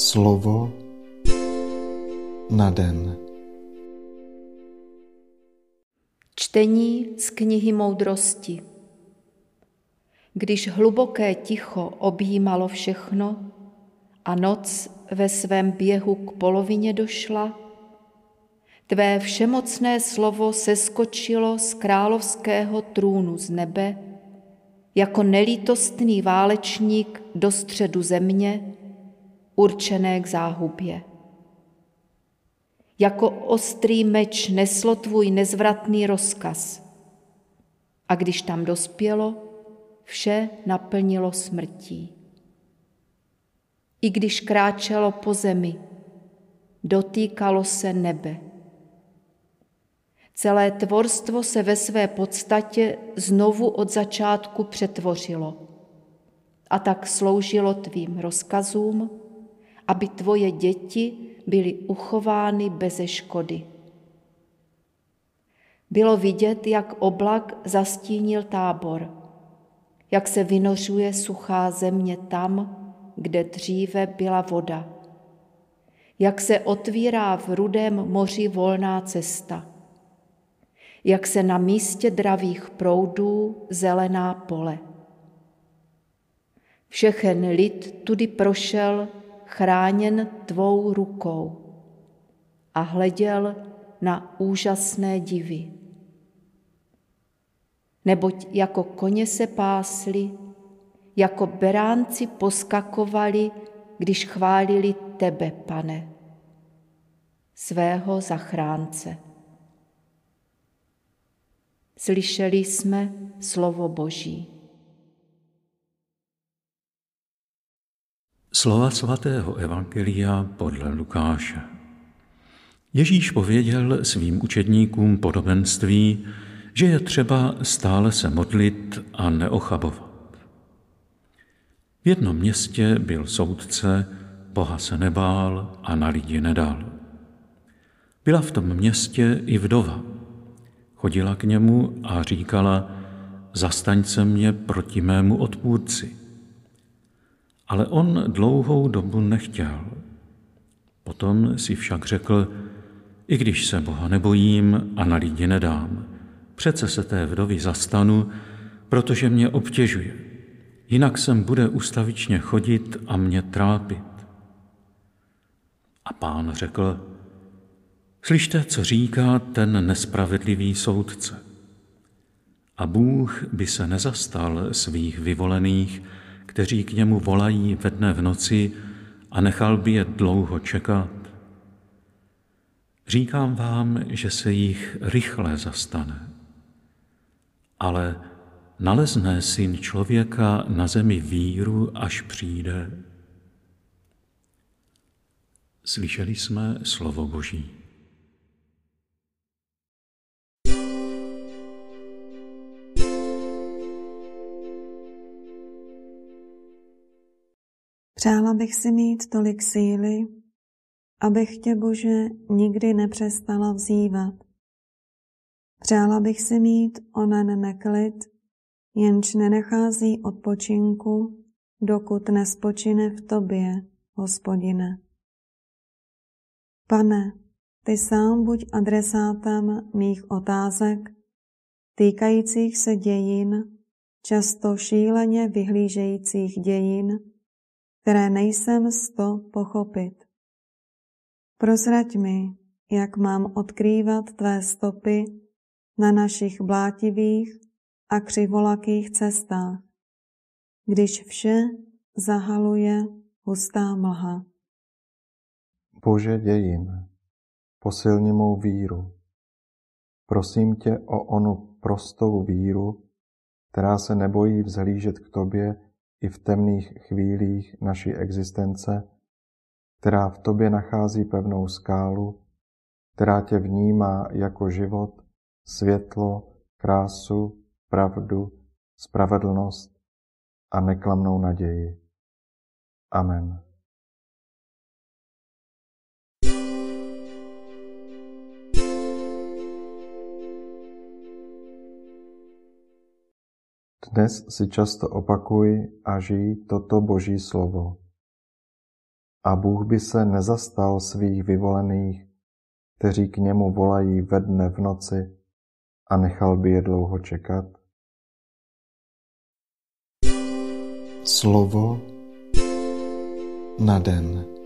Slovo na den. Čtení z knihy Moudrosti. Když hluboké ticho objímalo všechno a noc ve svém běhu k polovině došla, tvé všemocné slovo seskočilo z královského trůnu z nebe jako nelítostný válečník do středu země, určené k záhubě. Jako ostrý meč neslo tvůj nezvratný rozkaz. A když tam dospělo, vše naplnilo smrtí. I když kráčelo po zemi, dotýkalo se nebe. Celé tvorstvo se ve své podstatě znovu od začátku přetvořilo a tak sloužilo tvým rozkazům, aby tvoje děti byly uchovány beze škody. Bylo vidět, jak oblak zastínil Tábor, jak se vynořuje suchá země tam, kde dříve byla voda, jak se otvírá v rudém moři volná cesta, jak se na místě dravých proudů zelená pole. Všechen lid tudy prošel chráněn tvou rukou a hleděl na úžasné divy. Neboť jako koně se pásli, jako beránci poskakovali, když chválili tebe, Pane, svého zachránce. Slyšeli jsme slovo Boží. Slova svatého evangelia podle Lukáše. Ježíš pověděl svým učedníkům podobenství, že je třeba stále se modlit a neochabovat. V jednom městě byl soudce, Boha se nebál a na lidi nedal. Byla v tom městě i vdova. Chodila k němu a říkala: zastaň se mě proti mému odpůrci. Ale on dlouhou dobu nechtěl. Potom si však řekl: i když se Boha nebojím a na lidi nedám, přece se té vdovy zastanu, protože mě obtěžuje. Jinak sem bude ustavičně chodit a mě trápit. A Pán řekl: slyšte, co říká ten nespravedlivý soudce. A Bůh by se nezastal svých vyvolených, kteří k němu volají ve dne v noci, a nechal by je dlouho čekat. Říkám vám, že se jich rychle zastane. Ale nalezne Syn člověka na zemi víru, až přijde. Slyšeli jsme slovo Boží. Přála bych si mít tolik síly, abych tě, Bože, nikdy nepřestala vzývat. Přála bych si mít onen neklid, jenž nenechází odpočinku, dokud nespočine v tobě, Hospodine. Pane, ty sám buď adresátem mých otázek, týkajících se dějin, často šíleně vyhlížejících dějin, které nejsem sto pochopit. Prozrať mi, jak mám odkrývat tvé stopy na našich blátivých a křivolakých cestách, když vše zahaluje hustá mlha. Bože dějin, posilni mou víru. Prosím tě o onu prostou víru, která se nebojí vzhlížet k tobě i v temných chvílích naší existence, která v tobě nachází pevnou skálu, která tě vnímá jako život, světlo, krásu, pravdu, spravedlnost a neklamnou naději. Amen. Dnes si často opakuj a žij toto Boží slovo. a Bůh by se nezastal svých vyvolených, kteří k němu volají ve dne v noci, a nechal by je dlouho čekat? Slovo na den.